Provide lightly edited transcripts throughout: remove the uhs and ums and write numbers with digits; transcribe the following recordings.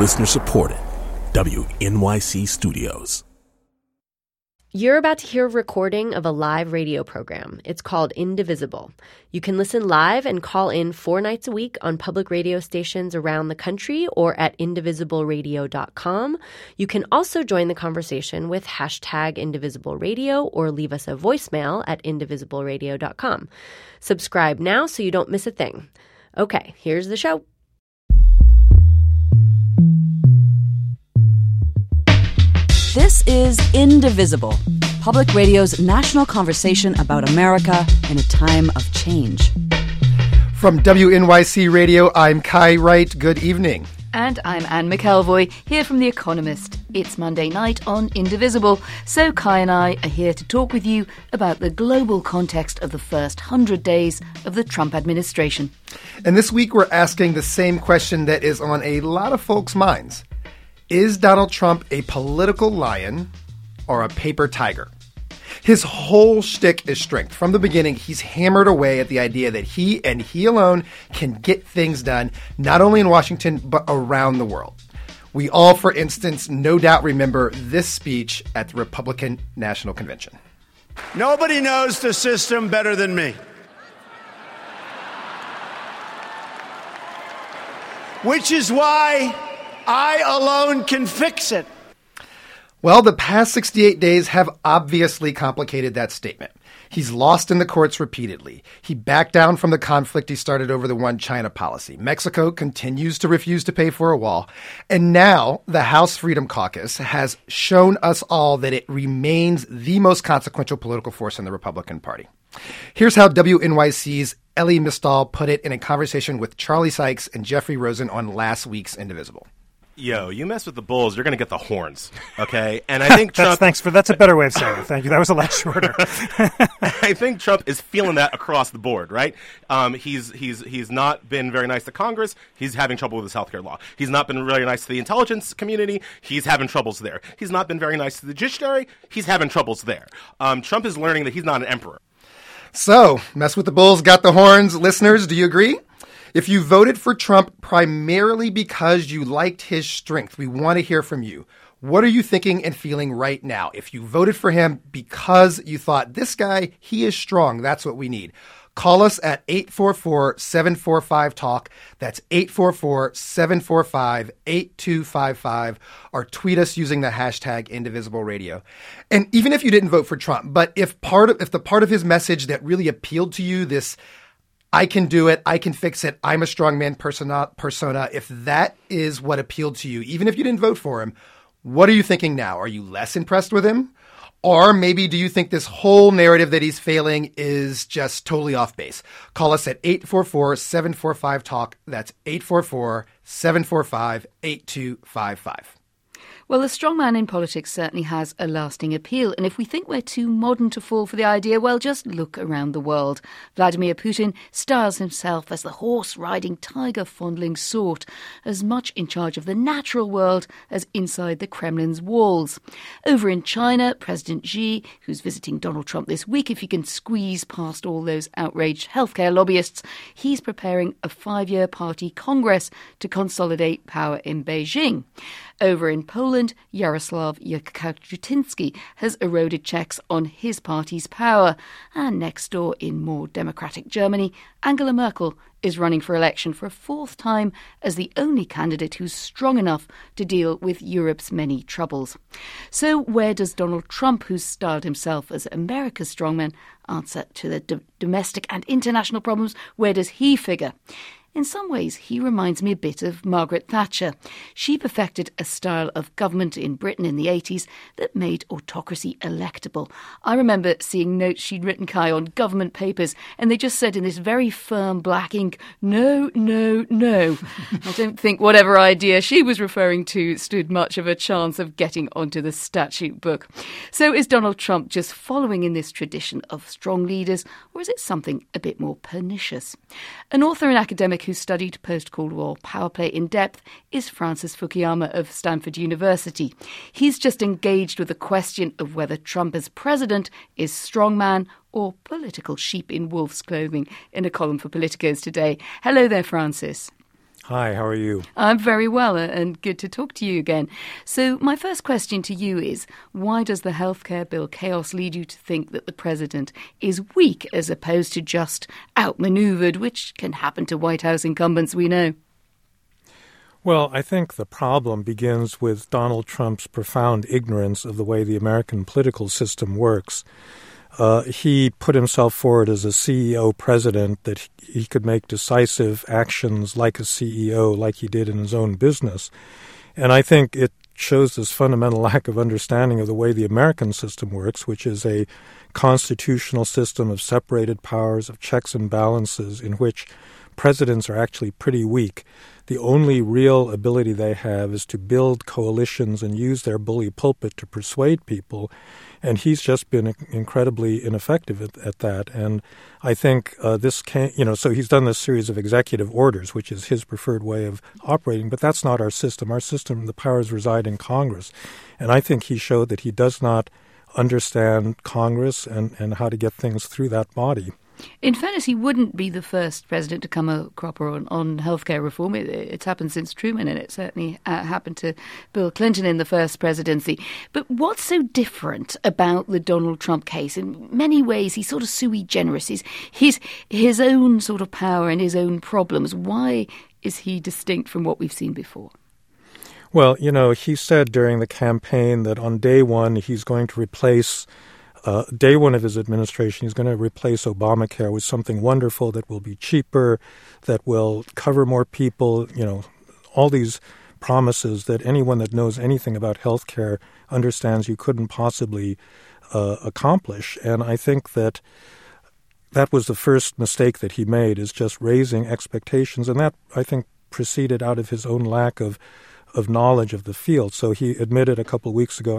Listener-supported, WNYC Studios. You're about to hear a recording of a live radio program. It's called Indivisible. You can listen live and call in 4 nights a week on public radio stations around the country or at IndivisibleRadio.com. You can also join the conversation with hashtag IndivisibleRadio or leave us a voicemail at IndivisibleRadio.com. Subscribe now so you don't miss a thing. Okay, here's the show. This is Indivisible, Public Radio's national conversation about America in a time of change. From WNYC Radio, I'm Kai Wright. Good evening. And I'm Anne McElvoy, here from The Economist. It's Monday night on Indivisible, so Kai and I are here to talk with you about the global context of the first 100 days of the Trump administration. And this week we're asking the same question that is on a lot of folks' minds. Is Donald Trump a political lion or a paper tiger? His whole shtick is strength. From the beginning, he's hammered away at the idea that he and he alone can get things done, not only in Washington, but around the world. We all, for instance, no doubt remember this speech at the Republican National Convention. Nobody knows the system better than me. Which is why I alone can fix it. Well, the past 68 days have obviously complicated that statement. He's lost in the courts repeatedly. He backed down from the conflict he started over the one China policy. Mexico continues to refuse to pay for a wall. And now the House Freedom Caucus has shown us all that it remains the most consequential political force in the Republican Party. Here's how WNYC's Ellie Mistal put it in a conversation with Charlie Sykes and Jeffrey Rosen on last week's Indivisible. Yo, you mess with the bulls, you're going to get the horns, okay? And I think Trump... That's a better way of saying it. Thank you. That was a lot shorter. I think Trump is feeling that across the board, right? He's not been very nice to Congress. He's having trouble with his health care law. He's not been really nice to the intelligence community. He's having troubles there. He's not been very nice to the judiciary. He's having troubles there. Trump is learning that he's not an emperor. So, mess with the bulls, got the horns. Listeners, do you agree? If you voted for Trump primarily because you liked his strength, we want to hear from you. What are you thinking and feeling right now? If you voted for him because you thought, this guy, he is strong, that's what we need. Call us at 844-745-TALK. That's 844-745-8255. Or tweet us using the hashtag IndivisibleRadio. And even if you didn't vote for Trump, but if the part of his message that really appealed to you, this I can do it, I can fix it, I'm a strongman persona, if that is what appealed to you, even if you didn't vote for him, what are you thinking now? Are you less impressed with him? Or maybe do you think this whole narrative that he's failing is just totally off base? Call us at 844-745-TALK. That's 844-745-8255. Well, the strongman in politics certainly has a lasting appeal. And if we think we're too modern to fall for the idea, well, just look around the world. Vladimir Putin styles himself as the horse-riding, tiger-fondling sort, as much in charge of the natural world as inside the Kremlin's walls. Over in China, President Xi, who's visiting Donald Trump this week, if he can squeeze past all those outraged healthcare lobbyists, he's preparing a 5-year party congress to consolidate power in Beijing. Over in Poland, Jaroslaw Kaczynski has eroded checks on his party's power. And next door in more democratic Germany, Angela Merkel is running for election for a 4th time as the only candidate who's strong enough to deal with Europe's many troubles. So where does Donald Trump, who's styled himself as America's strongman, answer to the domestic and international problems? Where does he figure? In some ways, he reminds me a bit of Margaret Thatcher. She perfected a style of government in Britain in the 80s that made autocracy electable. I remember seeing notes she'd written, Kai, on government papers, and they just said in this very firm black ink, no, no, no. I don't think whatever idea she was referring to stood much of a chance of getting onto the statute book. So is Donald Trump just following in this tradition of strong leaders, or is it something a bit more pernicious? An author and academic who studied post-Cold War power play in depth is Francis Fukuyama of Stanford University. He's just engaged with the question of whether Trump as president is strongman or political sheep in wolf's clothing in a column for Politico's today. Hello there, Francis. Hi, how are you? I'm very well, and good to talk to you again. So my first question to you is, why does the healthcare bill chaos lead you to think that the president is weak as opposed to just outmaneuvered, which can happen to White House incumbents, we know? Well, I think the problem begins with Donald Trump's profound ignorance of the way the American political system works. He put himself forward as a CEO president, that he could make decisive actions like a CEO, like he did in his own business. And I think it shows this fundamental lack of understanding of the way the American system works, which is a constitutional system of separated powers, of checks and balances, in which presidents are actually pretty weak. The only real ability they have is to build coalitions and use their bully pulpit to persuade people. And he's just been incredibly ineffective at that. And I think so he's done this series of executive orders, which is his preferred way of operating. But that's not our system. Our system, the powers reside in Congress. And I think he showed that he does not understand Congress and how to get things through that body. In fairness, he wouldn't be the first president to come a cropper on healthcare reform. It's happened since Truman, and it certainly happened to Bill Clinton in the first presidency. But what's so different about the Donald Trump case? In many ways, he's sort of sui generis. He's his own sort of power and his own problems. Why is he distinct from what we've seen before? Well, you know, he said during the campaign that on day one, he's going to replace... day one of his administration, he's going to replace Obamacare with something wonderful that will be cheaper, that will cover more people, you know, all these promises that anyone that knows anything about health care understands you couldn't possibly accomplish. And I think that that was the first mistake that he made, is just raising expectations. And that, I think, proceeded out of his own lack of knowledge of the field. So he admitted a couple of weeks ago,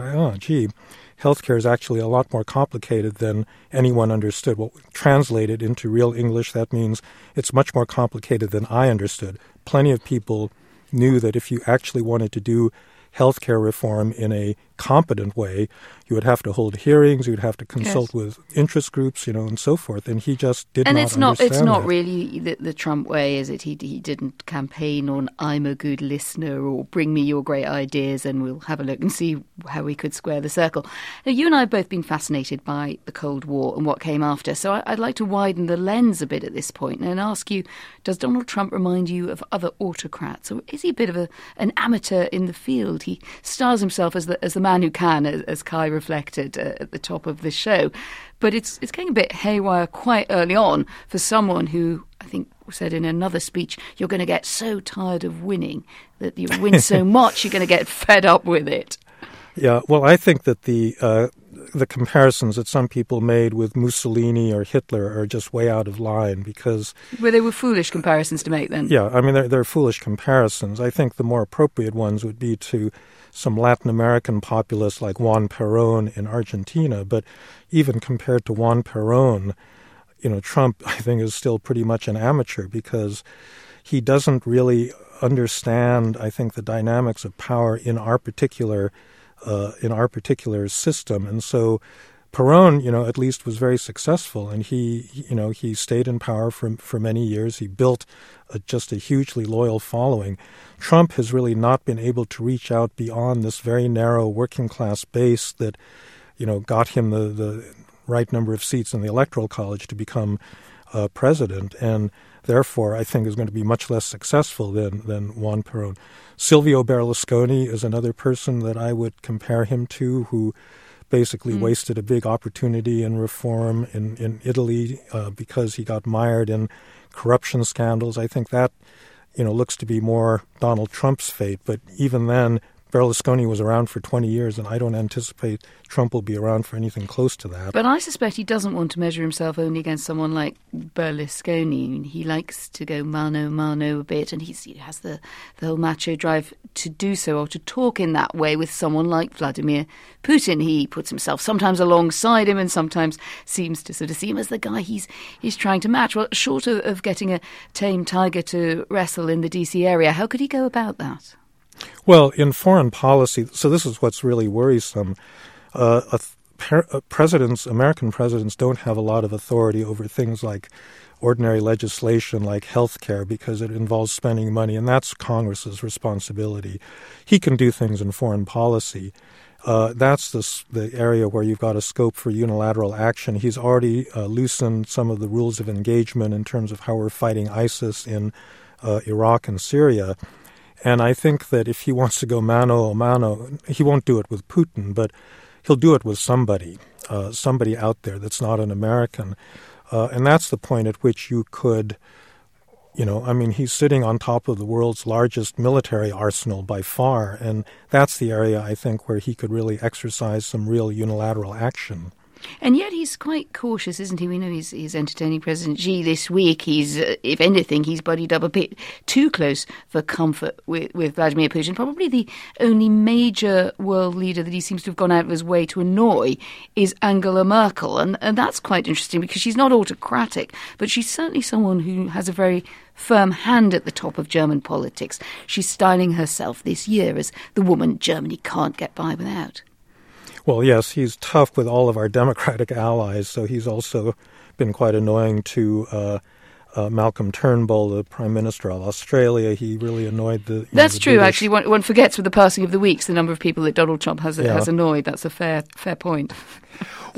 healthcare is actually a lot more complicated than anyone understood. Well, translated into real English, that means it's much more complicated than I understood. Plenty of people knew that if you actually wanted to do healthcare reform in a competent way, you would have to hold hearings, you would have to consult with interest groups, you know, and so forth. And he just did not understand that. And it's not really the Trump way, is it? He didn't campaign on "I'm a good listener" or "bring me your great ideas and we'll have a look and see how we could square the circle." Now, you and I have both been fascinated by the Cold War and what came after. So I'd like to widen the lens a bit at this point and ask you, does Donald Trump remind you of other autocrats, or is he a bit of an amateur in the field? He stars himself as the man who can, as Kai reflected at the top of the show. But it's getting a bit haywire quite early on for someone who, I think, said in another speech, you're going to get so tired of winning that you win so much you're going to get fed up with it. Yeah, well, I think that the comparisons that some people made with Mussolini or Hitler are just way out of line, because... Well, they were foolish comparisons to make then. Yeah, I mean, they're foolish comparisons. I think the more appropriate ones would be to some Latin American populace like Juan Perón in Argentina. But even compared to Juan Perón, you know, Trump, I think, is still pretty much an amateur, because he doesn't really understand, I think, the dynamics of power in our particular system. And so Perón, you know, at least was very successful, and he stayed in power for many years. He built just a hugely loyal following. Trump has really not been able to reach out beyond this very narrow working class base that, you know, got him the right number of seats in the Electoral College to become president, and therefore I think is going to be much less successful than Juan Perón. Silvio Berlusconi is another person that I would compare him to, who basically wasted a big opportunity in reform in Italy because he got mired in corruption scandals. I think that, you know, looks to be more Donald Trump's fate. But even then, Berlusconi was around for 20 years, and I don't anticipate Trump will be around for anything close to that. But I suspect he doesn't want to measure himself only against someone like Berlusconi. He likes to go mano-mano a bit, and he has the whole macho drive to do so, or to talk in that way with someone like Vladimir Putin. He puts himself sometimes alongside him and sometimes seems to sort of see him as the guy he's trying to match. Well, short of getting a tame tiger to wrestle in the D.C. area, how could he go about that? Well, in foreign policy, so this is what's really worrisome. American presidents don't have a lot of authority over things like ordinary legislation like health care because it involves spending money, and that's Congress's responsibility. He can do things in foreign policy. That's the area where you've got a scope for unilateral action. He's already loosened some of the rules of engagement in terms of how we're fighting ISIS in Iraq and Syria. And I think that if he wants to go mano a mano, he won't do it with Putin, but he'll do it with somebody out there that's not an American. And that's the point at which you could, he's sitting on top of the world's largest military arsenal by far, and that's the area, I think, where he could really exercise some real unilateral action. And yet he's quite cautious, isn't he? We know he's entertaining President Xi this week. He's, if anything, he's bodied up a bit too close for comfort with Vladimir Putin. Probably the only major world leader that he seems to have gone out of his way to annoy is Angela Merkel. And that's quite interesting because she's not autocratic, but she's certainly someone who has a very firm hand at the top of German politics. She's styling herself this year as the woman Germany can't get by without. Well, yes, he's tough with all of our Democratic allies, so he's also been quite annoying to Malcolm Turnbull, the Prime Minister of Australia. He really annoyed the... That's true, British. Actually. One forgets with the passing of the weeks the number of people that Donald Trump has annoyed. That's a fair point.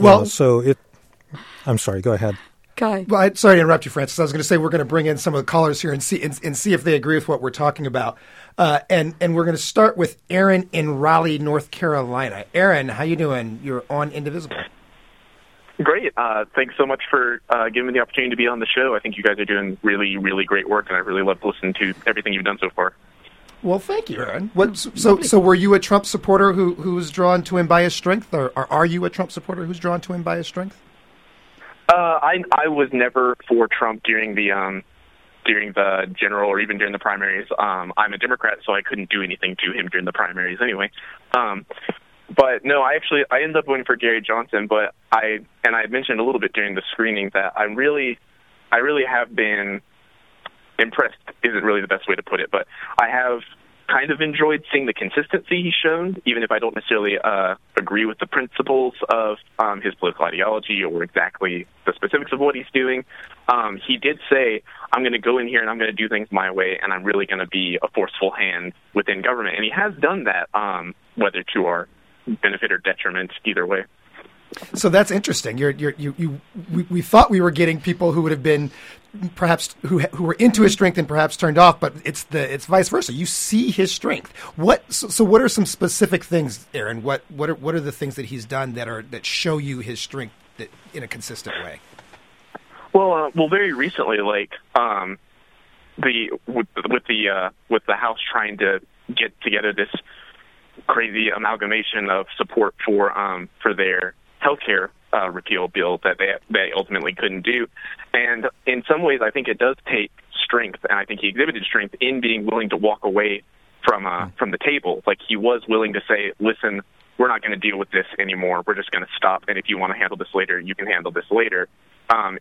I'm sorry, go ahead. Kai. Well, sorry to interrupt you, Francis. I was going to say we're going to bring in some of the callers here and see if they agree with what we're talking about. And we're going to start with Aaron in Raleigh, North Carolina. Aaron, how you doing? You're on Indivisible. Great. Thanks so much for giving me the opportunity to be on the show. I think you guys are doing really, really great work, and I really love listening to everything you've done so far. Well, thank you, Aaron. So were you a Trump supporter who was drawn to him by his strength, or are you a Trump supporter who's drawn to him by his strength? I was never for Trump during the general or even during the primaries. I'm a Democrat, so I couldn't do anything to him during the primaries anyway. But no, I ended up voting for Gary Johnson. But I had mentioned a little bit during the screening that I really have been impressed. Isn't really the best way to put it, but I have kind of enjoyed seeing the consistency he's shown, even if I don't necessarily agree with the principles of his political ideology or exactly the specifics of what he's doing. He did say, I'm going to go in here and I'm going to do things my way, and I'm really going to be a forceful hand within government. And he has done that, whether to our benefit or detriment, either way. So that's interesting. We thought we were getting people who would have been perhaps who were into his strength and perhaps turned off, but it's vice versa. You see his strength. So what are some specific things, Aaron? What are the things that he's done that show you his strength in a consistent way? Well, very recently, with the House trying to get together this crazy amalgamation of support for their healthcare repeal bill that they ultimately couldn't do. And in some ways, I think it does take strength, and I think he exhibited strength in being willing to walk away from the table. Like, he was willing to say, listen, we're not going to deal with this anymore. We're just going to stop, and if you want to handle this later, you can handle this later.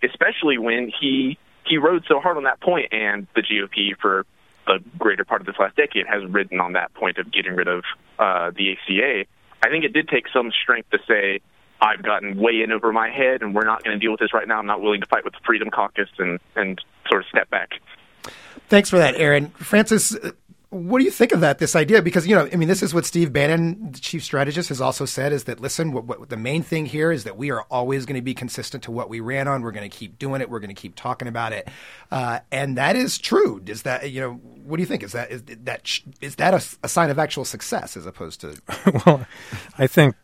Especially when he rode so hard on that point, and the GOP for the greater part of this last decade has ridden on that point of getting rid of the ACA. I think it did take some strength to say, I've gotten way in over my head, and we're not going to deal with this right now. I'm not willing to fight with the Freedom Caucus and sort of step back. Thanks for that, Aaron. Francis, what do you think of that, this idea? Because, this is what Steve Bannon, the chief strategist, has also said, is that, listen, what the main thing here is that we are always going to be consistent to what we ran on. We're going to keep doing it. We're going to keep talking about it. And that is true. Does that, what do you think? Is that a sign of actual success as opposed to... Well, I think,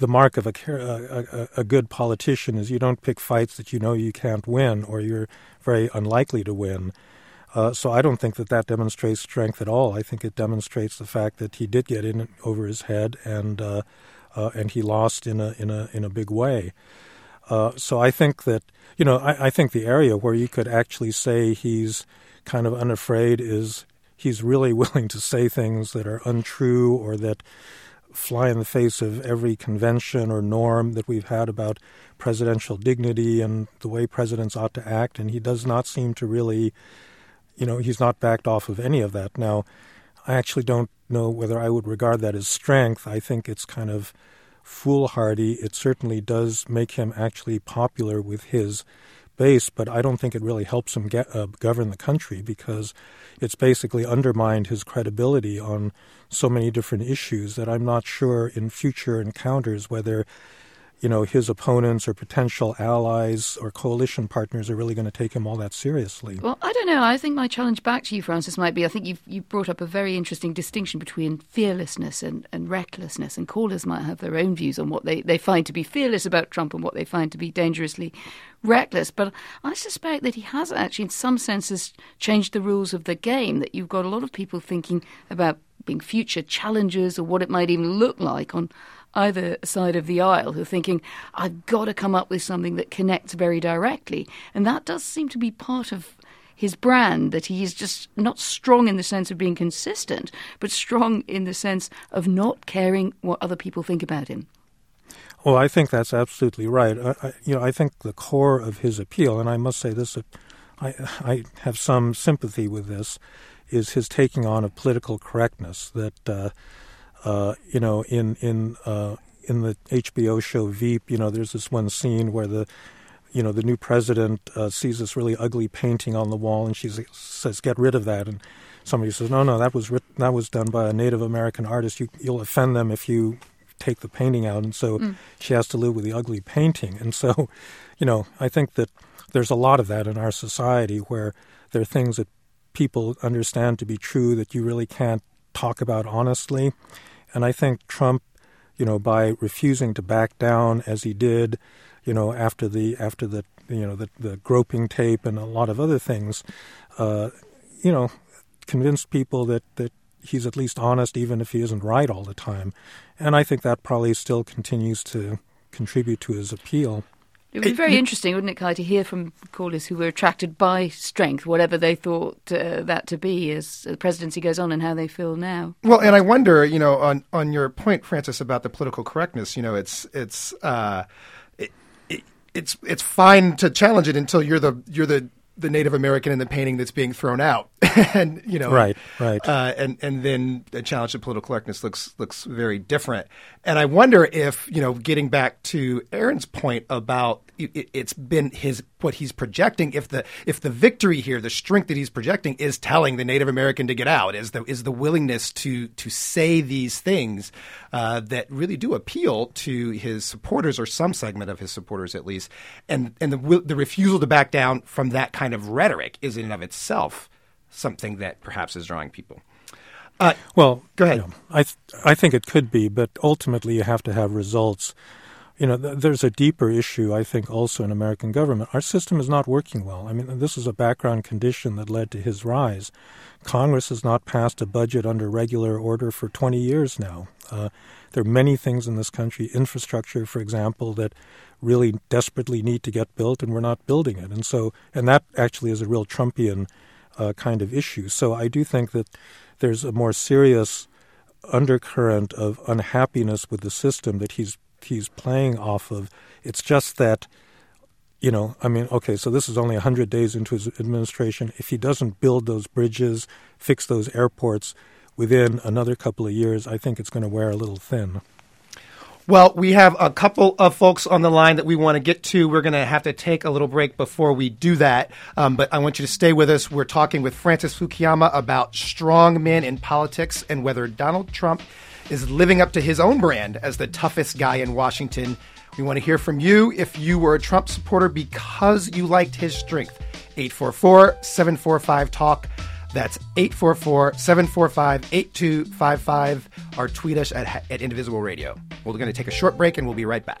the mark of a good politician is you don't pick fights that you can't win or you're very unlikely to win. So I don't think that demonstrates strength at all. I think it demonstrates the fact that he did get in over his head and he lost in a big way. So I think that I think the area where you could actually say he's kind of unafraid is he's really willing to say things that are untrue or that fly in the face of every convention or norm that we've had about presidential dignity and the way presidents ought to act. And he does not seem to really, he's not backed off of any of that. Now, I actually don't know whether I would regard that as strength. I think it's kind of foolhardy. It certainly does make him actually popular with his base, but I don't think it really helps him govern the country, because it's basically undermined his credibility on so many different issues that I'm not sure in future encounters whether, you know, his opponents or potential allies or coalition partners are really going to take him all that seriously. Well, I don't know. I think my challenge back to you, Francis, might be, I think you've brought up a very interesting distinction between fearlessness and recklessness, and callers might have their own views on what they find to be fearless about Trump and what they find to be dangerously reckless. But I suspect that he has actually, in some senses, changed the rules of the game, that you've got a lot of people thinking about being future challengers or what it might even look like on either side of the aisle, who are thinking, I've got to come up with something that connects very directly. And that does seem to be part of his brand, that he is just not strong in the sense of being consistent, but strong in the sense of not caring what other people think about him. Well, I think that's absolutely right. I think the core of his appeal, and I must say this, I have some sympathy with this, is his taking on a political correctness that... in the HBO show Veep, you know, there's this one scene where the new president sees this really ugly painting on the wall, and she says, "Get rid of that." And somebody says, "No, that was done by a Native American artist. You'll offend them if you take the painting out." And so she has to live with the ugly painting. And so, you know, I think that there's a lot of that in our society, where there are things that people understand to be true that you really can't talk about honestly. And I think Trump, you know, by refusing to back down as he did, you know, after the groping tape and a lot of other things, you know, convinced people that he's at least honest, even if he isn't right all the time. And I think that probably still continues to contribute to his appeal. It would be very interesting, wouldn't it, Kai, to hear from callers who were attracted by strength, whatever they thought that to be as the presidency goes on, and how they feel now. Well, and I wonder, you know, on your point, Francis, about the political correctness, you know, it's fine to challenge it until you're the Native American in the painting that's being thrown out, and you know, right, and then the challenge of political correctness looks very different. And I wonder if, you know, getting back to Aaron's point about it's been what he's projecting, if the victory here, the strength that he's projecting, is telling the Native American to get out, is the willingness to say these things that really do appeal to his supporters, or some segment of his supporters at least, and the refusal to back down from that kind of rhetoric is in and of itself something that perhaps is drawing people. Well, go ahead. You know, I think it could be, but ultimately you have to have results. You know, there's a deeper issue, I think, also in American government. Our system is not working well. I mean, this is a background condition that led to his rise. Congress has not passed a budget under regular order for 20 years now. There are many things in this country, infrastructure, for example, that really desperately need to get built, and we're not building it. And so, and that actually is a real Trumpian kind of issue. So I do think that there's a more serious undercurrent of unhappiness with the system that he's playing off of. It's just that, you know, I mean, okay, so this is only 100 days into his administration. If he doesn't build those bridges, fix those airports within another couple of years, I think it's going to wear a little thin. Well, we have a couple of folks on the line that we want to get to. We're going to have to take a little break before we do that, but I want you to stay with us. We're talking with Francis Fukuyama about strong men in politics and whether Donald Trump is living up to his own brand as the toughest guy in Washington. We want to hear from you if you were a Trump supporter because you liked his strength. 844-745-TALK. That's 844-745-8255, or tweet us at Indivisible Radio. We're going to take a short break, and we'll be right back.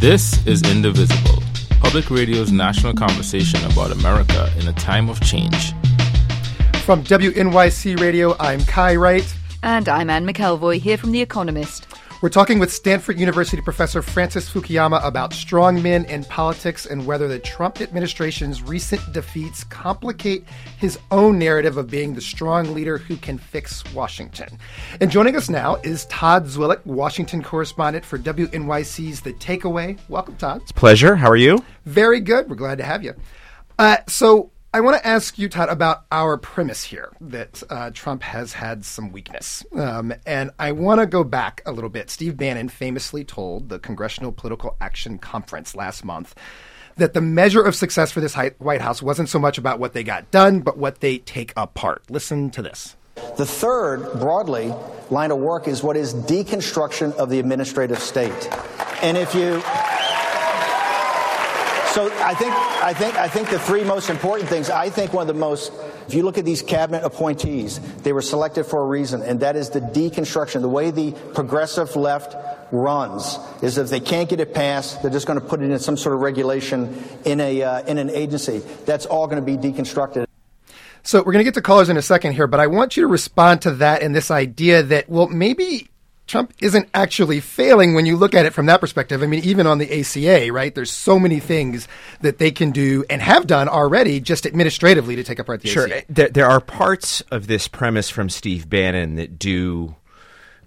This is Indivisible, Public Radio's national conversation about America in a time of change. From WNYC Radio, I'm Kai Wright. And I'm Anne McElvoy, here from The Economist. We're talking with Stanford University professor Francis Fukuyama about strong men in politics and whether the Trump administration's recent defeats complicate his own narrative of being the strong leader who can fix Washington. And joining us now is Todd Zwillich, Washington correspondent for WNYC's The Takeaway. Welcome, Todd. It's a pleasure. How are you? Very good. We're glad to have you. So I want to ask you, Todd, about our premise here that Trump has had some weakness. And I want to go back a little bit. Steve Bannon famously told the Congressional Political Action Conference last month that the measure of success for this White House wasn't so much about what they got done, but what they take apart. Listen to this. The third, broadly, line of work is what is deconstruction of the administrative state. And if you... So I think the three most important things, if you look at these cabinet appointees, they were selected for a reason, and that is the deconstruction. The way the progressive left runs is if they can't get it passed, they're just going to put it in some sort of regulation in an agency. That's all going to be deconstructed. So we're going to get to callers in a second here, but I want you to respond to that and this idea that, well, maybe Trump isn't actually failing when you look at it from that perspective. I mean, even on the ACA, right, there's so many things that they can do and have done already just administratively to take apart the ACA. Sure. There are parts of this premise from Steve Bannon that do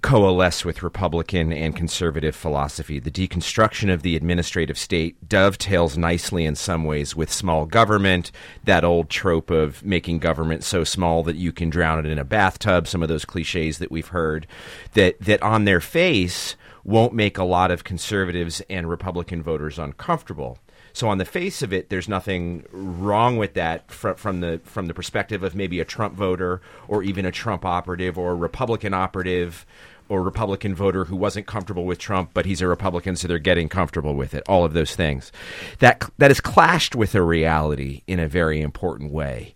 coalesce with Republican and conservative philosophy. The deconstruction of the administrative state dovetails nicely in some ways with small government, that old trope of making government so small that you can drown it in a bathtub, some of those cliches that we've heard that on their face won't make a lot of conservatives and Republican voters uncomfortable. So on the face of it, there's nothing wrong with that from the perspective of maybe a Trump voter or even a Trump operative or a Republican operative or Republican voter who wasn't comfortable with Trump, but he's a Republican, so they're getting comfortable with it, all of those things. That is clashed with a reality in a very important way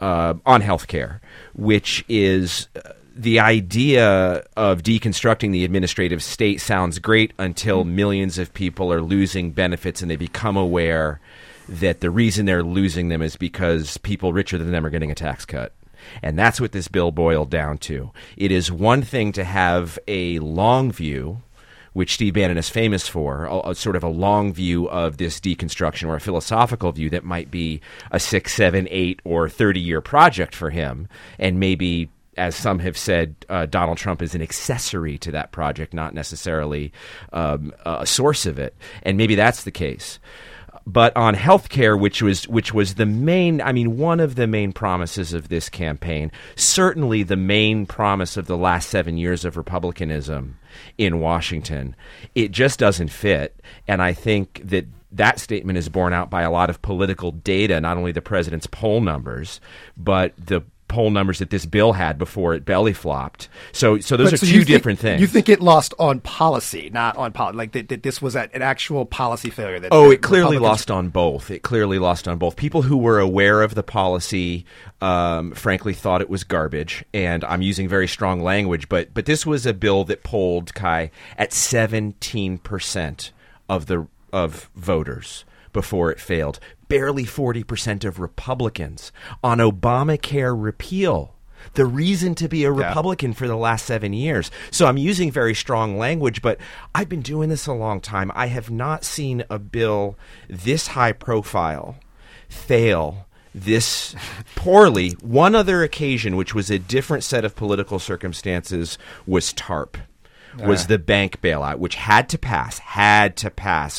on healthcare, which is the idea of deconstructing the administrative state sounds great until millions of people are losing benefits and they become aware that the reason they're losing them is because people richer than them are getting a tax cut. And that's what this bill boiled down to. It is one thing to have a long view, which Steve Bannon is famous for, a sort of a long view of this deconstruction or a philosophical view that might be a 6, 7, 8, or 30-year project for him, and maybe, as some have said, Donald Trump is an accessory to that project, not necessarily a source of it. And maybe that's the case. But on healthcare, which was the main, I mean, one of the main promises of this campaign, certainly the main promise of the last 7 years of Republicanism in Washington, it just doesn't fit. And I think that statement is borne out by a lot of political data, not only the president's poll numbers, but the poll numbers that this bill had before it belly flopped. So those are two different things. You think it lost on policy, not on policy, like that this was an actual policy failure? It clearly lost on both. People who were aware of the policy, frankly, thought it was garbage. And I'm using very strong language, but this was a bill that polled, Kai, at 17% of voters before it failed. Barely 40% of Republicans on Obamacare repeal, the reason to be a Republican for the last 7 years. So I'm using very strong language, but I've been doing this a long time. I have not seen a bill this high profile fail this poorly. One other occasion, which was a different set of political circumstances, was TARP. Was the bank bailout, which had to pass,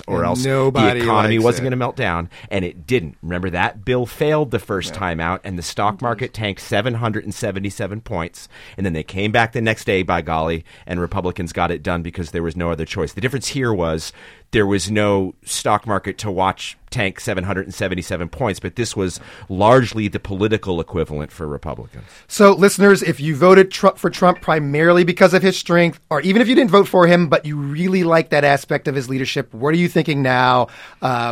or else the economy wasn't going to melt down, and it didn't. Remember, that bill failed the first time out, and the stock market tanked 777 points, and then they came back the next day, by golly, and Republicans got it done because there was no other choice. The difference here was there was no stock market to watch tank 777 points, but this was largely the political equivalent for Republicans. So, listeners, if you voted for Trump primarily because of his strength, or even if you didn't vote for him, but you really liked that aspect of his leadership, what are you thinking now?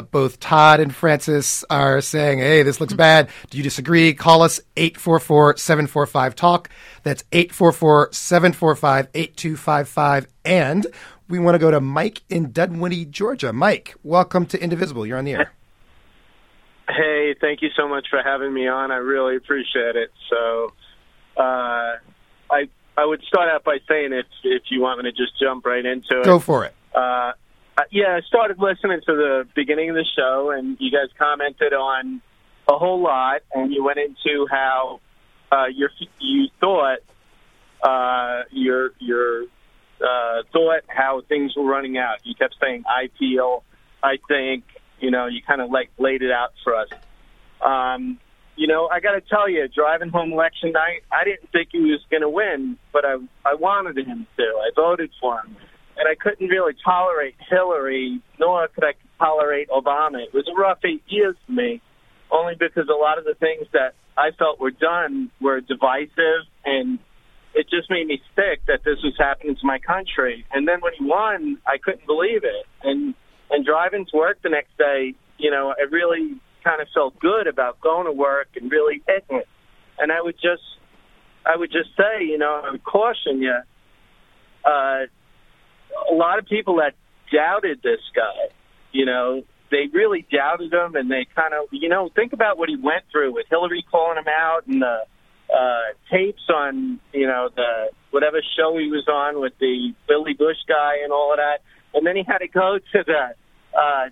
Both Todd and Francis are saying, hey, this looks bad. Do you disagree? Call us 844-745-TALK. That's 844-745-8255. And we want to go to Mike in Dunwoody, Georgia. Mike, welcome to Indivisible. You're on the air. Hey, thank you so much for having me on. I really appreciate it. So I would start out by saying if you want me to just jump right into it. Go for it. Yeah, I started listening to the beginning of the show, and you guys commented on a whole lot, and you went into how you thought how things were running out. You kept saying, I feel, I think, you know, you kind of like laid it out for us. You know, I got to tell you, driving home election night, I didn't think he was going to win, but I wanted him to. I voted for him. And I couldn't really tolerate Hillary, nor could I tolerate Obama. It was a rough 8 years for me, only because a lot of the things that I felt were done were divisive, and it just made me sick that this was happening to my country. And then when he won, I couldn't believe it. And driving to work the next day, you know, I really kind of felt good about going to work and really hitting it. And I would just say, you know, I would caution you, a lot of people that doubted this guy, you know, they really doubted him, and they kind of, you know, think about what he went through with Hillary calling him out and the tapes on, you know, the whatever show he was on with the Billy Bush guy and all of that. And then he had to go to the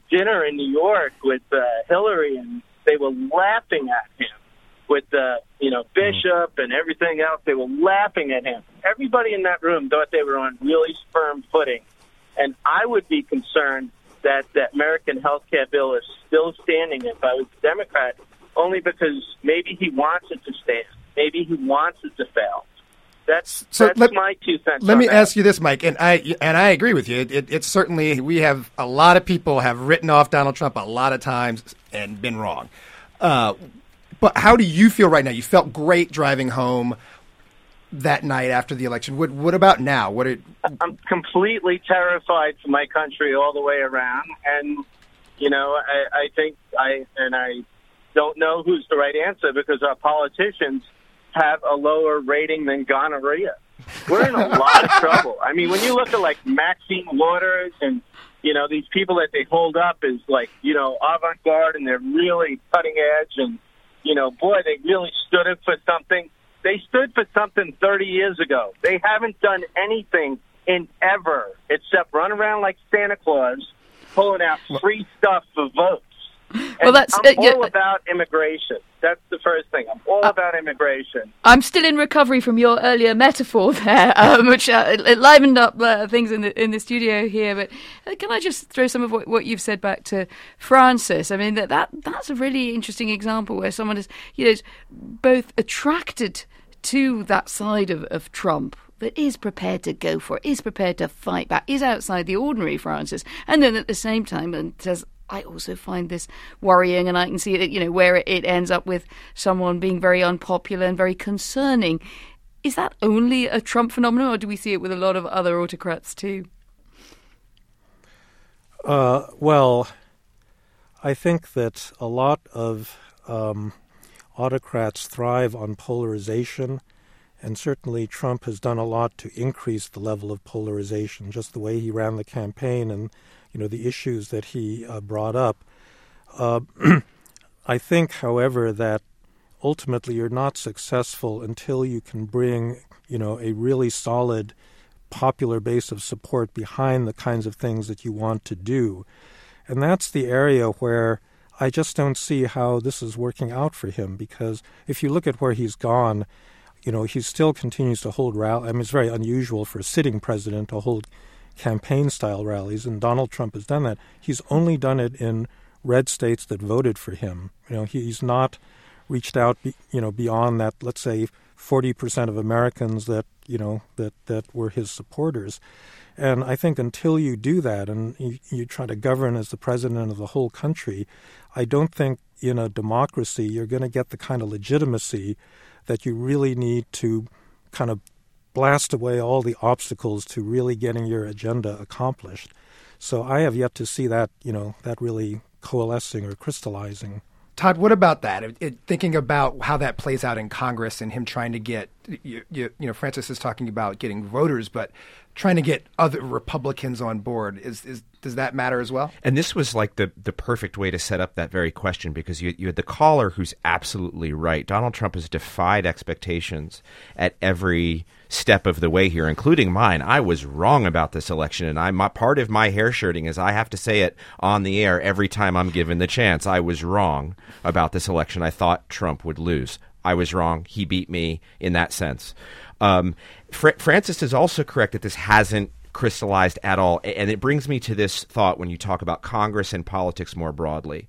dinner in New York with Hillary, and they were laughing at him with the, you know, Bishop and everything else. They were laughing at him. Everybody in that room thought they were on really firm footing. And I would be concerned that the American health care bill is still standing if I was a Democrat, only because maybe he wants it to stand. Maybe he wants it to fail. That's my 2 cents. Let me ask you this, Mike, and I agree with you. It's certainly, we have a lot of people have written off Donald Trump a lot of times and been wrong. But how do you feel right now? You felt great driving home that night after the election. What about now? I'm completely terrified for my country all the way around, and you know, I think I don't know who's the right answer, because our politicians have a lower rating than gonorrhea. We're in a lot of trouble. I mean, when you look at, like, Maxine Waters and, you know, these people that they hold up as, like, you know, avant-garde, and they're really cutting edge, and, you know, boy, they really stood up for something. They stood for something 30 years ago. They haven't done anything in ever except run around like Santa Claus pulling out free stuff for votes. And well, I'm all about immigration. That's the first thing. I'm all about immigration. I'm still in recovery from your earlier metaphor there, which it livened up things in the studio here. But can I just throw some of what you've said back to Francis? I mean, that's a really interesting example where someone is, you know, both attracted to that side of Trump, but is prepared to go for it, is prepared to fight back, is outside the ordinary Francis, and then at the same time and says, I also find this worrying, and I can see that, you know, where it ends up with someone being very unpopular and very concerning. Is that only a Trump phenomenon, or do we see it with a lot of other autocrats too? Well, I think that a lot of autocrats thrive on polarization, and certainly Trump has done a lot to increase the level of polarization, just the way he ran the campaign and, you know, the issues that he brought up. I think, however, that ultimately you're not successful until you can bring, you know, a really solid popular base of support behind the kinds of things that you want to do. And that's the area where I just don't see how this is working out for him, because if you look at where he's gone, you know, he still continues to hold rallies. I mean, it's very unusual for a sitting president to hold campaign-style rallies, and Donald Trump has done that. He's only done it in red states that voted for him. You know, he's not reached out, you know, beyond that, let's say, 40% of Americans that were his supporters. And I think until you do that and you try to govern as the president of the whole country, I don't think in a democracy you're going to get the kind of legitimacy that you really need to kind of blast away all the obstacles to really getting your agenda accomplished. So I have yet to see that, that really coalescing or crystallizing. Todd, what about that? Thinking about how that plays out in Congress and him trying to get, Francis is talking about getting voters, but trying to get other Republicans on board. Does that matter as well? And this was like the perfect way to set up that very question, because you had the caller who's absolutely right. Donald Trump has defied expectations at every step of the way here, including mine. I was wrong about this election, and part of my hair shirting is I have to say it on the air every time I'm given the chance. I was wrong about this election. I thought Trump would lose. I was wrong. He beat me in that sense. Francis is also correct that this hasn't crystallized at all. And it brings me to this thought when you talk about Congress and politics more broadly.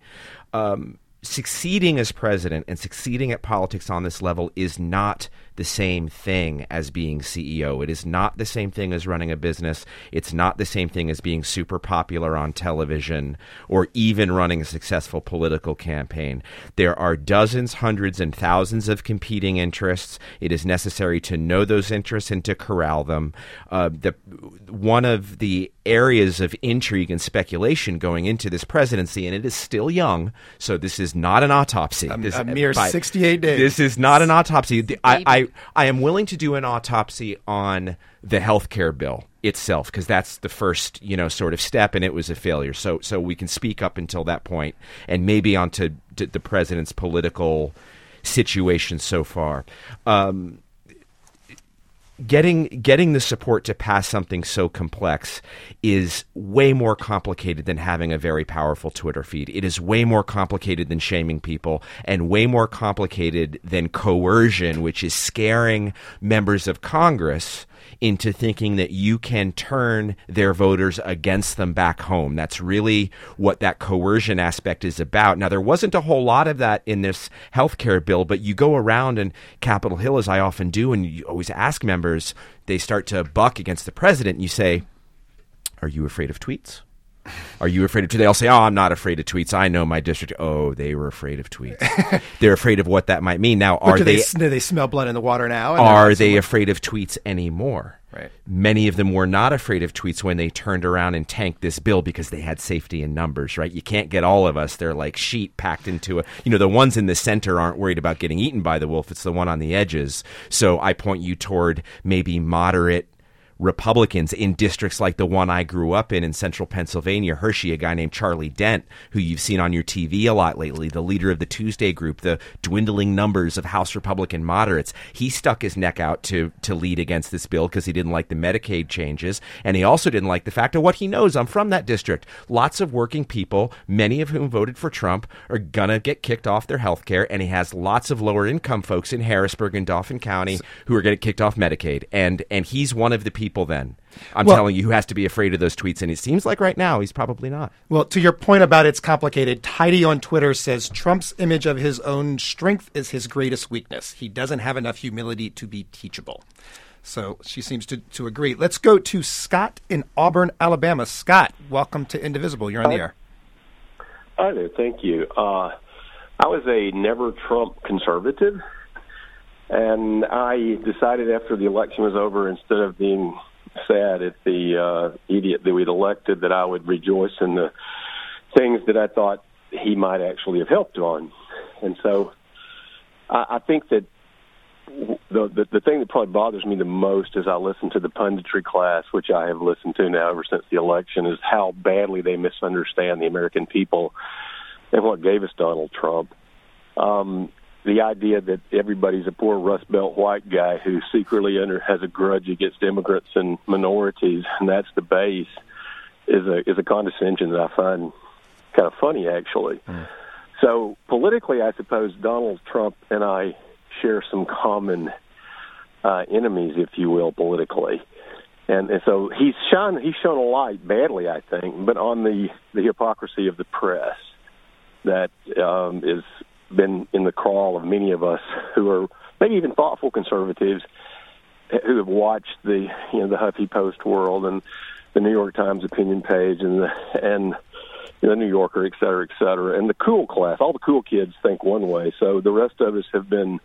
Succeeding as president and succeeding at politics on this level is not the same thing as being CEO. It is not the same thing as running a business. It's not the same thing as being super popular on television or even running a successful political campaign. There are dozens, hundreds, and thousands of competing interests. It is necessary to know those interests and to corral them. One of the areas of intrigue and speculation going into this presidency, and it is still young, so this is not an autopsy. A mere 68 days. This is not an autopsy. I am willing to do an autopsy on the health care bill itself, because that's the first, sort of step, and it was a failure. So we can speak up until that point and maybe onto the president's political situation so far. Getting the support to pass something so complex is way more complicated than having a very powerful Twitter feed. It is way more complicated than shaming people, and way more complicated than coercion, which is scaring members of Congress into thinking that you can turn their voters against them back home. That's really what that coercion aspect is about. Now, there wasn't a whole lot of that in this healthcare bill, but you go around and Capitol Hill, as I often do, and you always ask members, they start to buck against the president, and you say, "Are you afraid of tweets? Are you afraid of tweets?" They all say, "Oh, I'm not afraid of tweets. I know my district." Oh, they were afraid of tweets. They're afraid of what that might mean. Now, are they smell blood in the water now? And are they afraid of tweets anymore? Right. Many of them were not afraid of tweets when they turned around and tanked this bill, because they had safety in numbers, right? You can't get all of us. They're like sheep packed into a, the ones in the center aren't worried about getting eaten by the wolf. It's the one on the edges. So I point you toward maybe moderate Republicans in districts like the one I grew up in central Pennsylvania, Hershey, a guy named Charlie Dent, who you've seen on your TV a lot lately, the leader of the Tuesday group, the dwindling numbers of House Republican moderates. He stuck his neck out to lead against this bill because he didn't like the Medicaid changes. And he also didn't like the fact of what he knows. I'm from that district. Lots of working people, many of whom voted for Trump, are going to get kicked off their health care. And he has lots of lower income folks in Harrisburg and Dauphin County who are going to get kicked off Medicaid. And he's one of the people then, telling you, who has to be afraid of those tweets. And it seems like right now he's probably not. Well, to your point about it's complicated, Tidy on Twitter says Trump's image of his own strength is his greatest weakness. He doesn't have enough humility to be teachable. So she seems to agree. Let's go to Scott in Auburn, Alabama. Scott, welcome to Indivisible. You're on the air. Hi there. Thank you. I was a never-Trump conservative. And I decided after the election was over, instead of being sad at the idiot that we'd elected, that I would rejoice in the things that I thought he might actually have helped on. And so I think that the thing that probably bothers me the most as I listen to the punditry class, which I have listened to now ever since the election, is how badly they misunderstand the American people and what gave us Donald Trump. The idea that everybody's a poor Rust Belt white guy who secretly has a grudge against immigrants and minorities, and that's the base, is a condescension that I find kind of funny, actually. Mm. So politically, I suppose Donald Trump and I share some common enemies, if you will, politically. And so he's shown a light badly, I think, but on the hypocrisy of the press that is been in the crawl of many of us who are maybe even thoughtful conservatives who have watched the, you know, the Huffy Post world and the New York Times opinion page and the New Yorker, et cetera, and the cool class. All the cool kids think one way, so the rest of us have been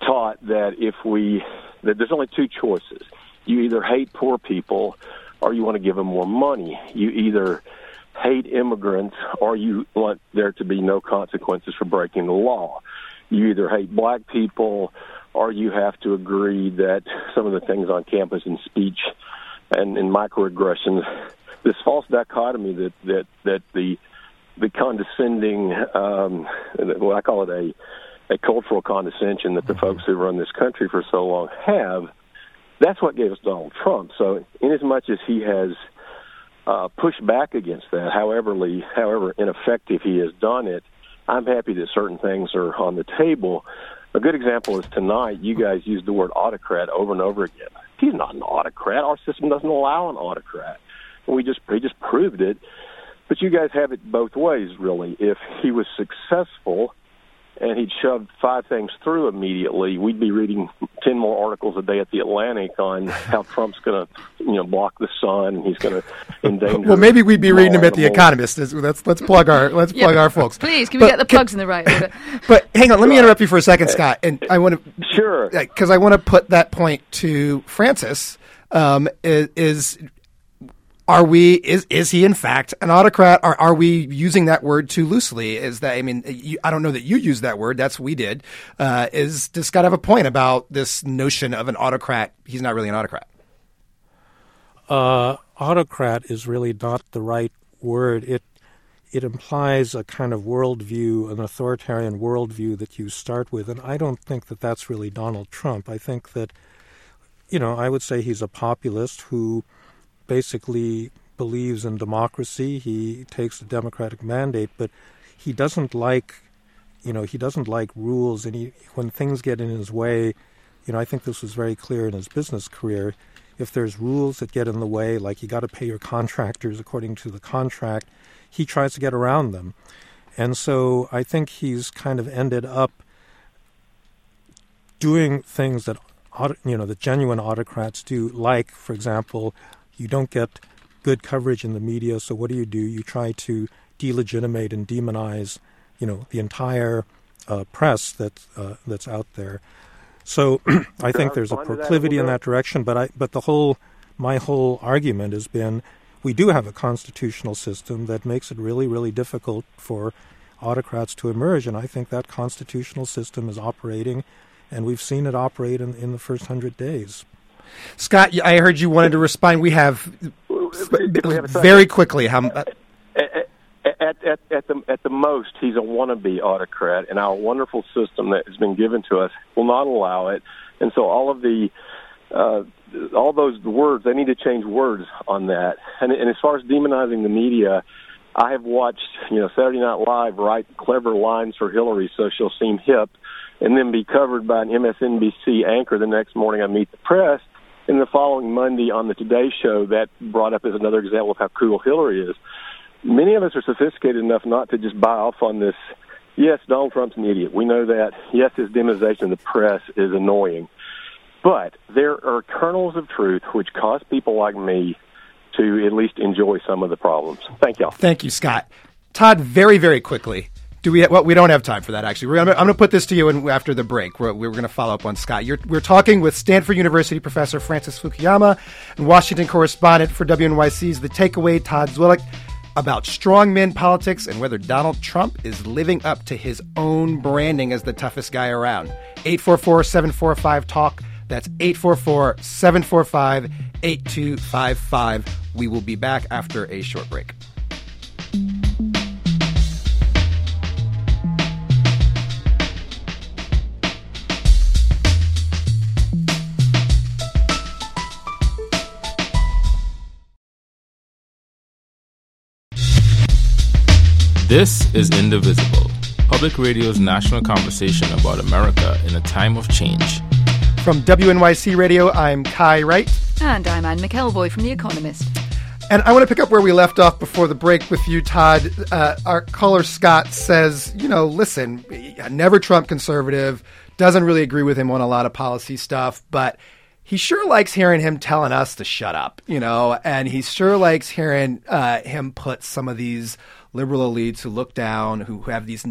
taught that that there's only two choices. You either hate poor people or you want to give them more money. You either hate immigrants or you want there to be no consequences for breaking the law. You either hate black people or you have to agree that some of the things on campus and speech and in microaggressions, this false dichotomy that the condescending, well, I call it a cultural condescension that the folks who run this country for so long have, that's what gave us Donald Trump. So inasmuch as he has pushed back against that, however ineffective he has done it, I'm happy that certain things are on the table. A good example is tonight, you guys used the word autocrat over and over again. He's not an autocrat. Our system doesn't allow an autocrat. He just proved it. But you guys have it both ways, really. If he was successful and he'd shoved five things through immediately, we'd be reading 10 more articles a day at The Atlantic on how Trump's going to, block the sun and he's going to endanger. Well, maybe we'd be reading them at The Economist. Let's plug our folks. Please, can we get the plugs in the right order? But hang on, let me interrupt you for a second, Scott. And I want to because I want to put that point to Francis. Is he in fact an autocrat? Or are we using that word too loosely? I don't know that you use that word. That's we did. Does Scott have a point about this notion of an autocrat? He's not really an autocrat. Autocrat is really not the right word. It implies a kind of worldview, an authoritarian worldview that you start with, and I don't think that that's really Donald Trump. I think that, I would say he's a populist who basically believes in democracy. He takes the democratic mandate, but he doesn't like, rules. And when things get in his way, I think this was very clear in his business career. If there's rules that get in the way, like you got to pay your contractors according to the contract, he tries to get around them. And so I think he's kind of ended up doing things that, the genuine autocrats do, like, for example, you don't get good coverage in the media, so what do? You try to delegitimate and demonize, the entire press that's out there. So I think there's a proclivity in that direction. But my whole argument has been we do have a constitutional system that makes it really, really difficult for autocrats to emerge, and I think that constitutional system is operating, and we've seen it operate in the first 100 days. Scott, I heard you wanted to respond. We have very quickly. At the most, he's a wannabe autocrat, and our wonderful system that has been given to us will not allow it. And so, all those words, they need to change words on that. And as far as demonizing the media, I have watched Saturday Night Live write clever lines for Hillary so she'll seem hip, and then be covered by an MSNBC anchor the next morning on Meet the Press. And the following Monday on the Today Show, that brought up as another example of how cool Hillary is. Many of us are sophisticated enough not to just buy off on this. Yes, Donald Trump's an idiot. We know that. Yes, his demonization of the press is annoying. But there are kernels of truth which cause people like me to at least enjoy some of the problems. Thank y'all. Thank you, Scott. Todd, very, very quickly. We don't have time for that, actually. I'm going to put this to you after the break. We're going to follow up on Scott. We're talking with Stanford University professor Francis Fukuyama and Washington correspondent for WNYC's The Takeaway, Todd Zwillich, about strongman politics and whether Donald Trump is living up to his own branding as the toughest guy around. 844-745-TALK. That's 844-745-8255. We will be back after a short break. This is Indivisible, Public Radio's national conversation about America in a time of change. From WNYC Radio, I'm Kai Wright. And I'm Anne McElvoy from The Economist. And I want to pick up where we left off before the break with you, Todd. Our caller Scott says, listen, never Trump conservative, doesn't really agree with him on a lot of policy stuff, but he sure likes hearing him telling us to shut up, you know, and he sure likes hearing him put some of these liberal elites who look down, who have these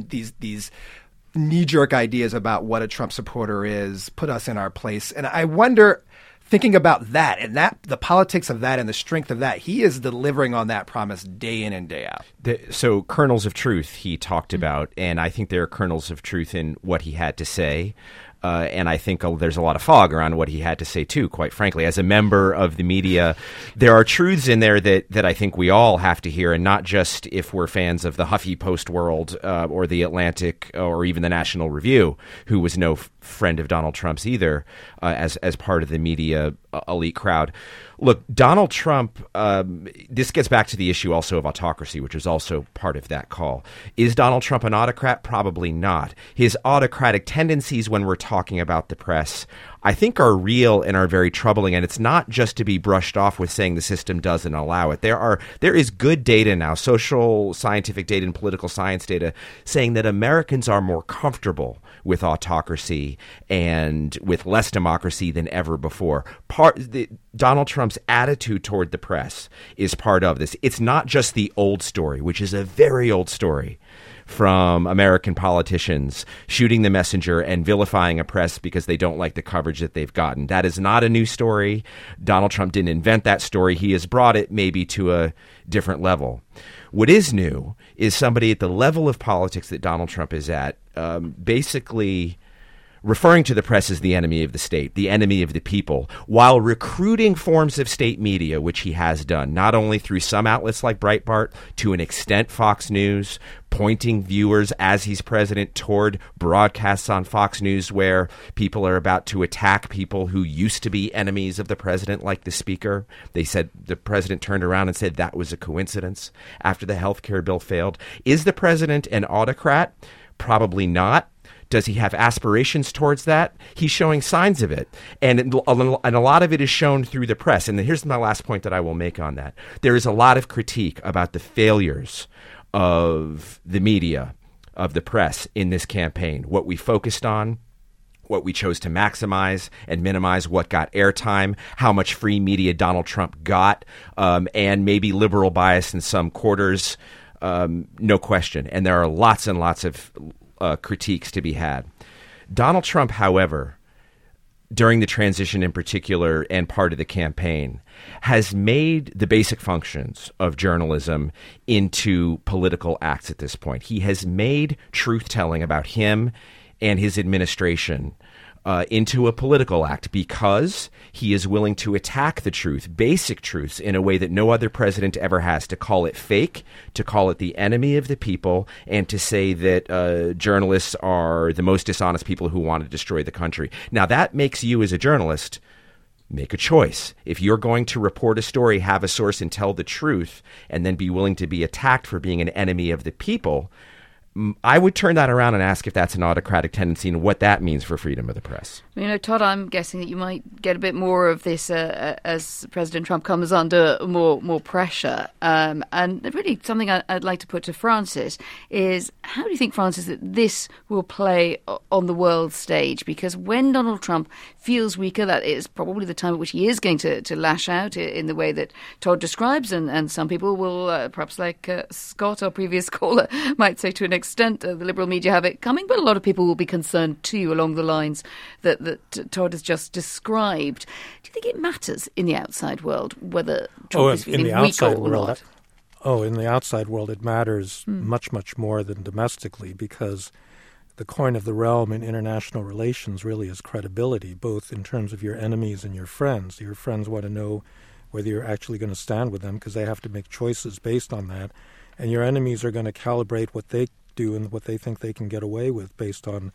knee-jerk ideas about what a Trump supporter is, put us in our place. And I wonder, thinking about that and that the politics of that and the strength of that, he is delivering on that promise day in and day out. So kernels of truth he talked about, and I think there are kernels of truth in what he had to say. And I think there's a lot of fog around what he had to say, too, quite frankly. As a member of the media, there are truths in there that I think we all have to hear, and not just if we're fans of the Huffy Post world or the Atlantic or even the National Review, who was no friend of Donald Trump's either as part of the media elite crowd. Look, Donald Trump, this gets back to the issue also of autocracy, which is also part of that call. Is Donald Trump an autocrat? Probably not. His autocratic tendencies, when we're talking about the press, I think are real and are very troubling. And it's not just to be brushed off with saying the system doesn't allow it. There is good data now, social scientific data and political science data, saying that Americans are more comfortable with autocracy and with less democracy than ever before. Donald Trump's attitude toward the press is part of this. It's not just the old story, which is a very old story from American politicians shooting the messenger and vilifying a press because they don't like the coverage that they've gotten. That is not a new story. Donald Trump didn't invent that story. He has brought it maybe to a different level. What is new is somebody at the level of politics that Donald Trump is at, basically referring to the press as the enemy of the state, the enemy of the people, while recruiting forms of state media, which he has done, not only through some outlets like Breitbart, to an extent Fox News, pointing viewers as he's president toward broadcasts on Fox News where people are about to attack people who used to be enemies of the president, like the speaker. They said the president turned around and said that was a coincidence after the health care bill failed. Is the president an autocrat? Probably not. Does he have aspirations towards that? He's showing signs of it. And a lot of it is shown through the press. And here's my last point that I will make on that. There is a lot of critique about the failures of the media, of the press in this campaign. What we focused on, what we chose to maximize and minimize, what got airtime, how much free media Donald Trump got, and maybe liberal bias in some quarters, no question. And there are lots and lots of critiques to be had. Donald Trump, however, during the transition in particular and part of the campaign, has made the basic functions of journalism into political acts at this point. He has made truth-telling about him and his administration into a political act because he is willing to attack the truth, basic truths, in a way that no other president ever has, to call it fake, to call it the enemy of the people, and to say that journalists are the most dishonest people who want to destroy the country. Now, that makes you as a journalist make a choice. If you're going to report a story, have a source, and tell the truth, and then be willing to be attacked for being an enemy of the people, I would turn that around and ask if that's an autocratic tendency and what that means for freedom of the press. You know, Todd, I'm guessing that you might get a bit more of this as President Trump comes under more pressure. And really something I'd like to put to Francis is, how do you think, Francis, that this will play on the world stage? Because when Donald Trump feels weaker, that is probably the time at which he is going to lash out in the way that Todd describes. And some people will, perhaps like Scott, our previous caller, might say to an extent, the liberal media have it coming, but a lot of people will be concerned too along the lines that Todd has just described. Do you think it matters in the outside world whether Trump is feeling weak or not? Oh, in the outside world, it matters much, much more than domestically, because the coin of the realm in international relations really is credibility, both in terms of your enemies and your friends. Your friends want to know whether you're actually going to stand with them because they have to make choices based on that. And your enemies are going to calibrate what they do and what they think they can get away with based on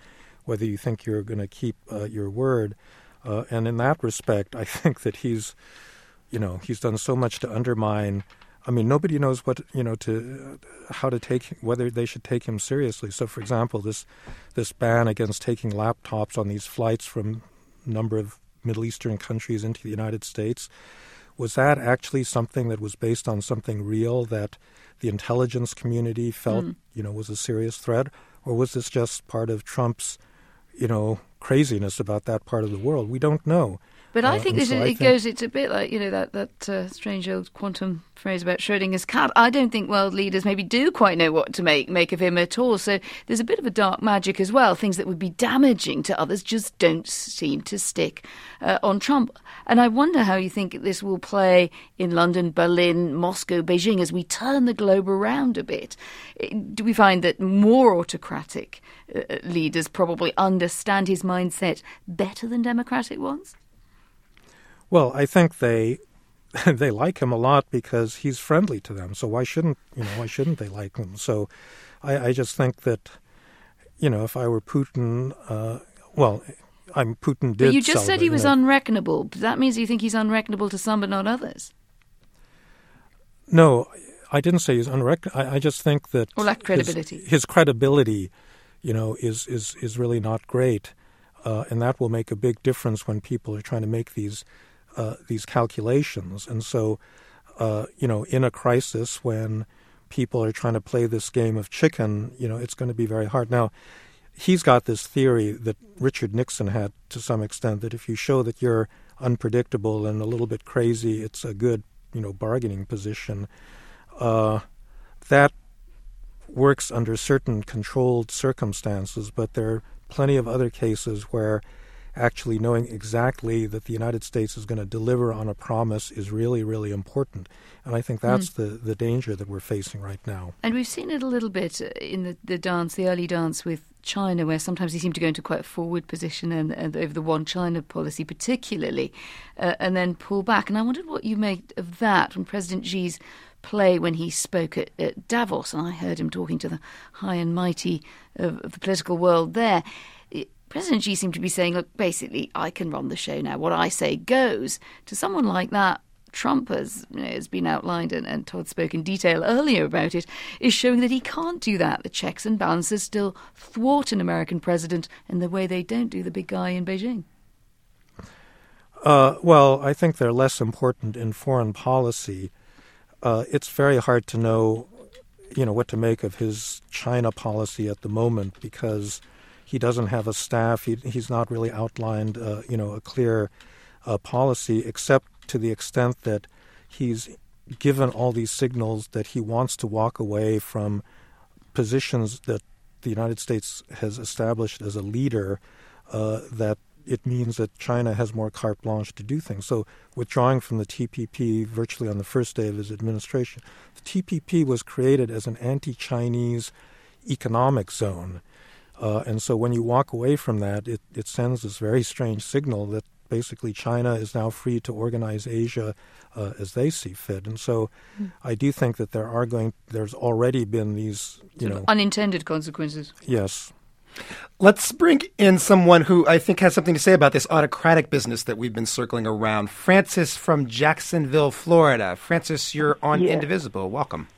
whether you think you're going to keep your word. And in that respect, I think that he's done so much to undermine. I mean, nobody knows whether they should take him seriously. So, for example, this ban against taking laptops on these flights from a number of Middle Eastern countries into the United States, was that actually something that was based on something real that the intelligence community felt was a serious threat? Or was this just part of Trump's you know, craziness about that part of the world. We don't know. But I think it's a bit like, you know, that strange old quantum phrase about Schrodinger's cat. I don't think world leaders maybe do quite know what to make of him at all. So there's a bit of a dark magic as well. Things that would be damaging to others just don't seem to stick on Trump. And I wonder how you think this will play in London, Berlin, Moscow, Beijing, as we turn the globe around a bit. Do we find that more autocratic leaders probably understand his mindset better than democratic ones? Well, I think they like him a lot because he's friendly to them. So why shouldn't they like him? So I just think that, you know, if I were Putin, Putin did. But you just said he was unreckonable. That means you think he's unreckonable to some but not others. No, I didn't say he's unreckonable. I just think that lack credibility. His credibility, you know, is really not great, and that will make a big difference when people are trying to make these calculations. And so, you know, in a crisis when people are trying to play this game of chicken, you know, it's going to be very hard. Now, he's got this theory that Richard Nixon had to some extent, that if you show that you're unpredictable and a little bit crazy, it's a good, you know, bargaining position. That works under certain controlled circumstances, but there are plenty of other cases where actually knowing exactly that the United States is going to deliver on a promise is really, really important. And I think that's the danger that we're facing right now. And we've seen it a little bit in the early dance with China, where sometimes he seemed to go into quite a forward position and over the one China policy particularly, and then pull back. And I wondered what you made of that from President Xi's play when he spoke at Davos. And I heard him talking to the high and mighty of the political world there. President Xi seemed to be saying, look, basically, I can run the show now. What I say goes. To someone like that, Trump, as you know, has been outlined and Todd spoke in detail earlier about it, is showing that he can't do that. The checks and balances still thwart an American president in the way they don't do the big guy in Beijing. Well, I think they're less important in foreign policy. It's very hard to know, you know, what to make of his China policy at the moment, because he doesn't have a staff. He's not really outlined, you know, a clear policy, except to the extent that he's given all these signals that he wants to walk away from positions that the United States has established as a leader, that it means that China has more carte blanche to do things. So withdrawing from the TPP virtually on the first day of his administration. The TPP was created as an anti-Chinese economic zone. And so when you walk away from that, it sends this very strange signal that basically China is now free to organize Asia as they see fit. And so I do think that there's already been these, you know, unintended consequences. Yes. Let's bring in someone who I think has something to say about this autocratic business that we've been circling around. Francis from Jacksonville, Florida. Francis, you're on Indivisible. Welcome.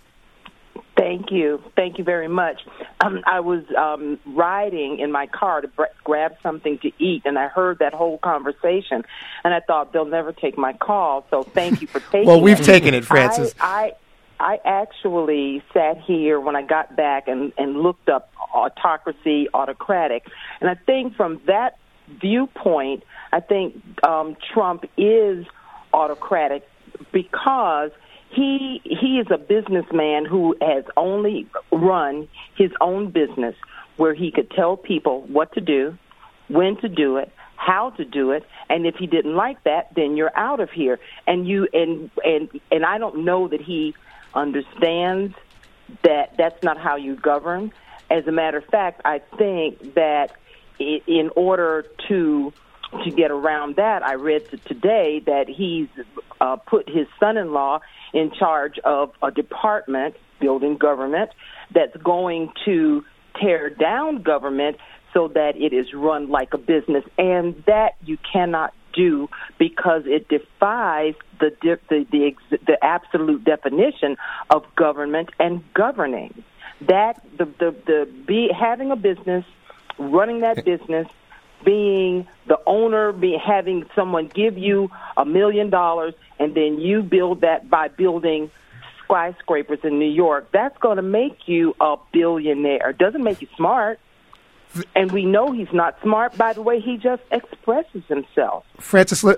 Thank you. Thank you very much. I was riding in my car to grab something to eat, and I heard that whole conversation, and I thought, they'll never take my call, so thank you for taking it. Well, we've taken it, Francis. I actually sat here when I got back and looked up autocracy, autocratic, and I think from that viewpoint, I think Trump is autocratic because he is a businessman who has only run his own business, where he could tell people what to do, when to do it, how to do it, and if he didn't like that, then you're out of here. And and I don't know that he understands that that's not how you govern. As a matter of fact, I think that in order to get around that, I read today that he's put his son-in-law in charge of a department, building government, that's going to tear down government so that it is run like a business. And that you cannot do because it defies the absolute definition of government and governing. That having a business, running that business, being the owner, having someone give you $1 million, and then you build that by building skyscrapers in New York, that's going to make you a billionaire. It doesn't make you smart. And we know he's not smart by the way he just expresses himself. Francis, when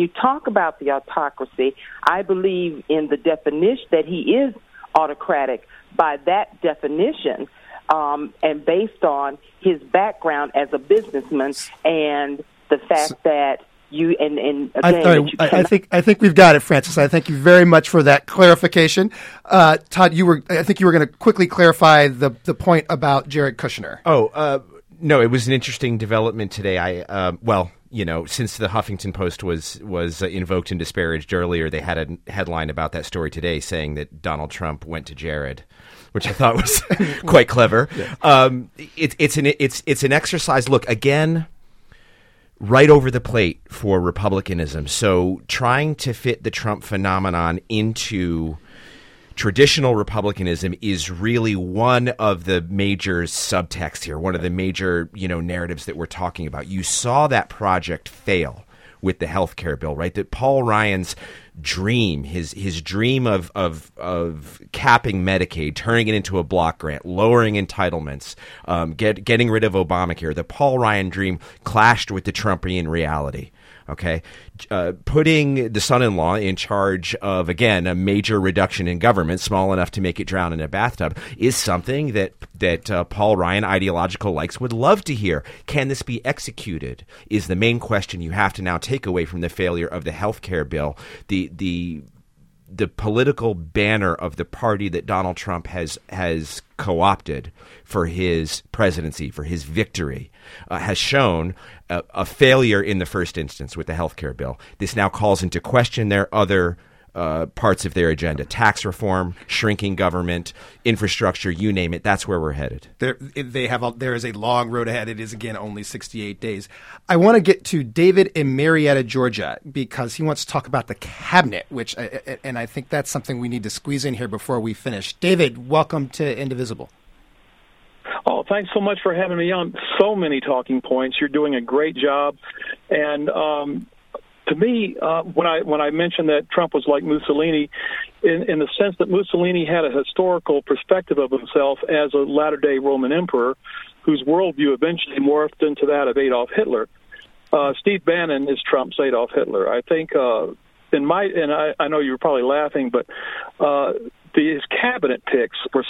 you talk about the autocracy, I believe in the definition that he is autocratic by that definition, and based on his background as a businessman and the fact that you I think we've got it, Francis. I thank you very much for that clarification. Todd, I think you were going to quickly clarify the point about Jared Kushner. No, it was an interesting development today. Since the Huffington Post was invoked and disparaged earlier, they had a headline about that story today saying that Donald Trump went to Jared, which I thought was quite clever. Yeah. It's an exercise. Look, again, right over the plate for Republicanism. So trying to fit the Trump phenomenon into traditional Republicanism is really one of the major subtext here, one of the major, narratives that we're talking about. You saw that project fail with the health care bill, right? That Paul Ryan's dream, his dream of capping Medicaid, turning it into a block grant, lowering entitlements, getting rid of Obamacare. The Paul Ryan dream clashed with the Trumpian reality. Okay, putting the son-in-law in charge of, again, a major reduction in government, small enough to make it drown in a bathtub, is something that Paul Ryan ideological likes would love to hear. Can this be executed is the main question you have to now take away from the failure of the health care bill. The political banner of the party that Donald Trump has co-opted for his presidency, for his victory, has shown a failure in the first instance with the health care bill. This now calls into question their other parts of their agenda: tax reform, shrinking government, infrastructure, you name it. That's where we're headed. There is a long road ahead. It is, again, only 68 days. I want to get to David in Marietta, Georgia, because he wants to talk about the cabinet, and I think that's something we need to squeeze in here before we finish. David, welcome to Indivisible. Oh, thanks so much for having me on. So many talking points. You're doing a great job. And to me, when I mentioned that Trump was like Mussolini, in the sense that Mussolini had a historical perspective of himself as a latter-day Roman emperor whose worldview eventually morphed into that of Adolf Hitler. Steve Bannon is Trump's Adolf Hitler. I think I know you were probably laughing, but his cabinet picks are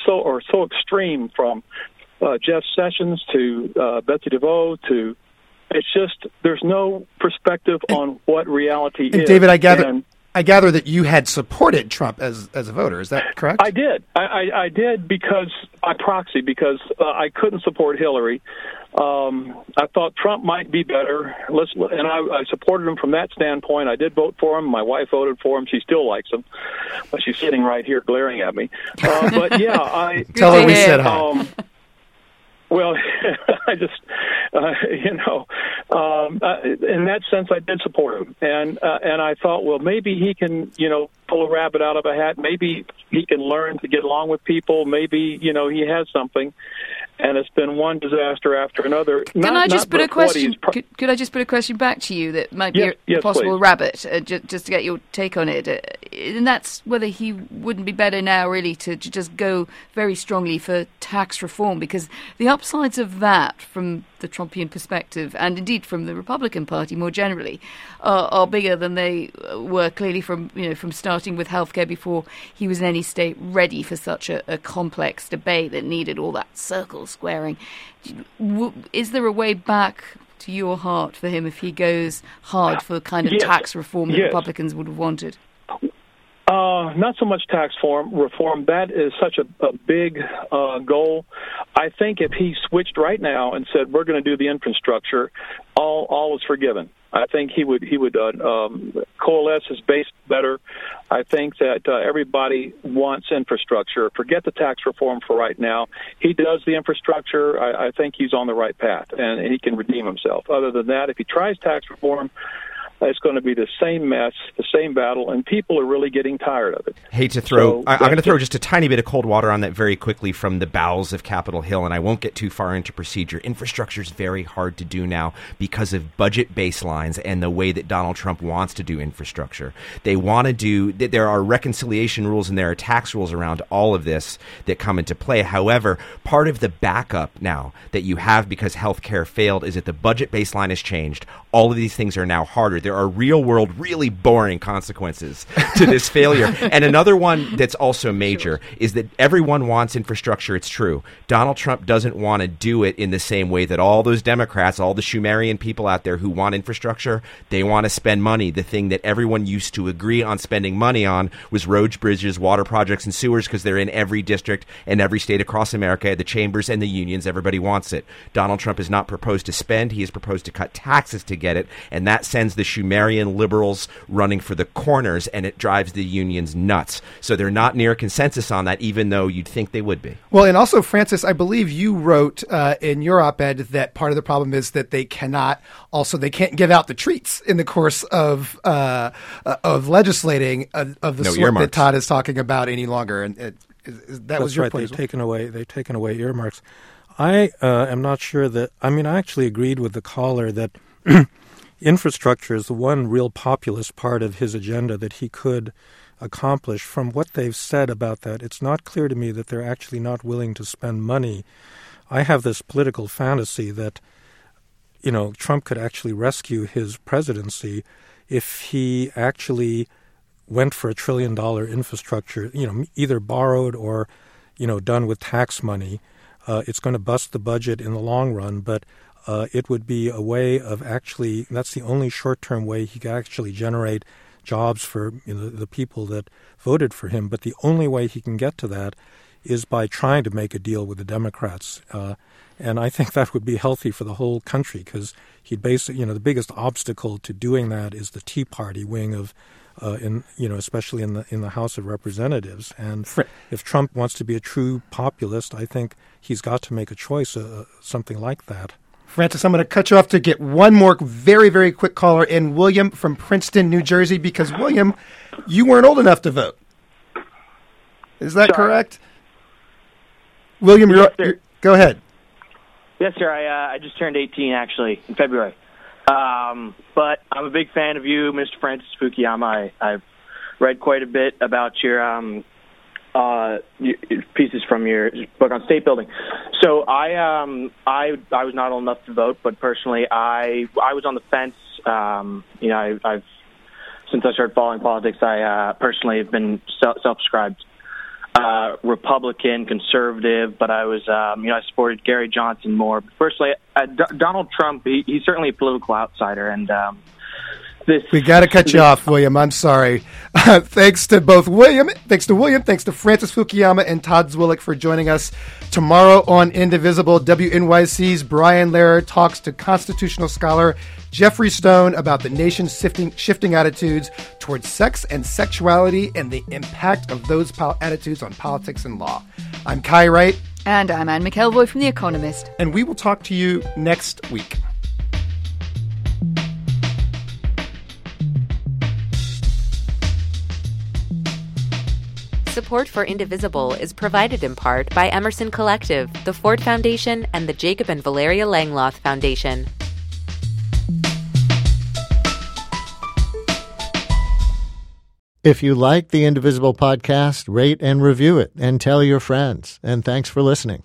so extreme, from Jeff Sessions to Betsy DeVos to... It's just there's no perspective on what reality is. David, I gather that you had supported Trump as a voter. Is that correct? I did. I did because by proxy, because I couldn't support Hillary. I thought Trump might be better. I supported him from that standpoint. I did vote for him. My wife voted for him. She still likes him, but she's sitting right here glaring at me. But yeah, I tell her we said hi. Well, I just, in that sense, I did support him. And I thought, well, maybe he can, pull a rabbit out of a hat. Maybe he can learn to get along with people. Maybe, he has something. And it's been one disaster after another. Could I just put a question back to you that might be a possible rabbit, just to get your take on it? And that's whether he wouldn't be better now, really, to just go very strongly for tax reform, because the upsides of that, from the Trumpian perspective, and indeed from the Republican Party more generally, are bigger than they were clearly from starting with healthcare before he was in any state ready for such a complex debate that needed all that circle squaring. Is there a way back to your heart for him if he goes hard for kind of tax reform that Republicans would have wanted? Not so much tax reform. That is such a big goal. I think if he switched right now and said, we're going to do the infrastructure, all is forgiven. I think he would coalesce his base better. I think that everybody wants infrastructure. Forget the tax reform for right now. He does the infrastructure. I think he's on the right path, and he can redeem himself. Other than that, if he tries tax reform, It's going to be the same mess, the same battle, and people are really getting tired of it. Hate to throw, I'm going to throw just a tiny bit of cold water on that very quickly from the bowels of Capitol Hill, and I won't get too far into procedure. Infrastructure is very hard to do now because of budget baselines and the way that Donald Trump wants to do infrastructure. They want to do, there are reconciliation rules and there are tax rules around all of this that come into play. However, part of the backup now that you have because healthcare failed is that the budget baseline has changed. All of these things are now harder. There are real-world, really boring consequences to this failure. And another one that's also major is that everyone wants infrastructure. It's true. Donald Trump doesn't want to do it in the same way that all those Democrats, all the Schumerian people out there who want infrastructure, they want to spend money. The thing that everyone used to agree on spending money on was roads, bridges, water projects, and sewers because they're in every district and every state across America, the chambers and the unions. Everybody wants it. Donald Trump has not proposed to spend. He has proposed to cut taxes to get it, and that sends the Schumerian liberals running for the corners, and it drives the unions nuts. So they're not near consensus on that, even though you'd think they would be. Well, and also, Francis, I believe you wrote in your op-ed that part of the problem is that they cannot also, they can't give out the treats in the course of legislating of the sort earmarks that Todd is talking about any longer. And that was your point. That's right. They've taken away earmarks. I am not sure that, I mean, I actually agreed with the caller that infrastructure is the one real populist part of his agenda that he could accomplish. From what they've said about that, it's not clear to me that they're actually not willing to spend money. I have this political fantasy that, you know, Trump could actually rescue his presidency if he actually went for $1 trillion infrastructure, you know, either borrowed or, you know, done with tax money. It's going to bust the budget in the long run, but it would be a way of actually, that's the only short-term way he could actually generate jobs for, you know, the people that voted for him. But the only way he can get to that is by trying to make a deal with the Democrats. And I think that would be healthy for the whole country because he'd basically, you know, the biggest obstacle to doing that is the Tea Party wing of especially in the House of Representatives. And if Trump wants to be a true populist, I think he's got to make a choice, something like that. Francis, I'm going to cut you off to get one more very, very quick caller in, William from Princeton, New Jersey, because, William, you weren't old enough to vote. Is that correct? William, you're go ahead. Yes, sir. I just turned 18, actually, in February. But I'm a big fan of you, Mr. Francis Fukuyama. I've read quite a bit about your pieces from your book on state building. So I was not old enough to vote, but personally, I was on the fence. I've since I started following politics, I personally have been self-described Republican, conservative, but I was, I supported Gary Johnson more. But firstly, Donald Trump, he's certainly a political outsider, and we got to cut you off, William. I'm sorry. Thanks to William. Thanks to Francis Fukuyama and Todd Zwillich for joining us tomorrow on Indivisible. WNYC's Brian Lehrer talks to constitutional scholar Jeffrey Stone about the nation's shifting attitudes towards sex and sexuality and the impact of those attitudes on politics and law. I'm Kai Wright. And I'm Anne McElvoy from The Economist. And we will talk to you next week. Support for Indivisible is provided in part by Emerson Collective, the Ford Foundation, and the Jacob and Valeria Langloth Foundation. If you like the Indivisible podcast, rate and review it and tell your friends. And thanks for listening.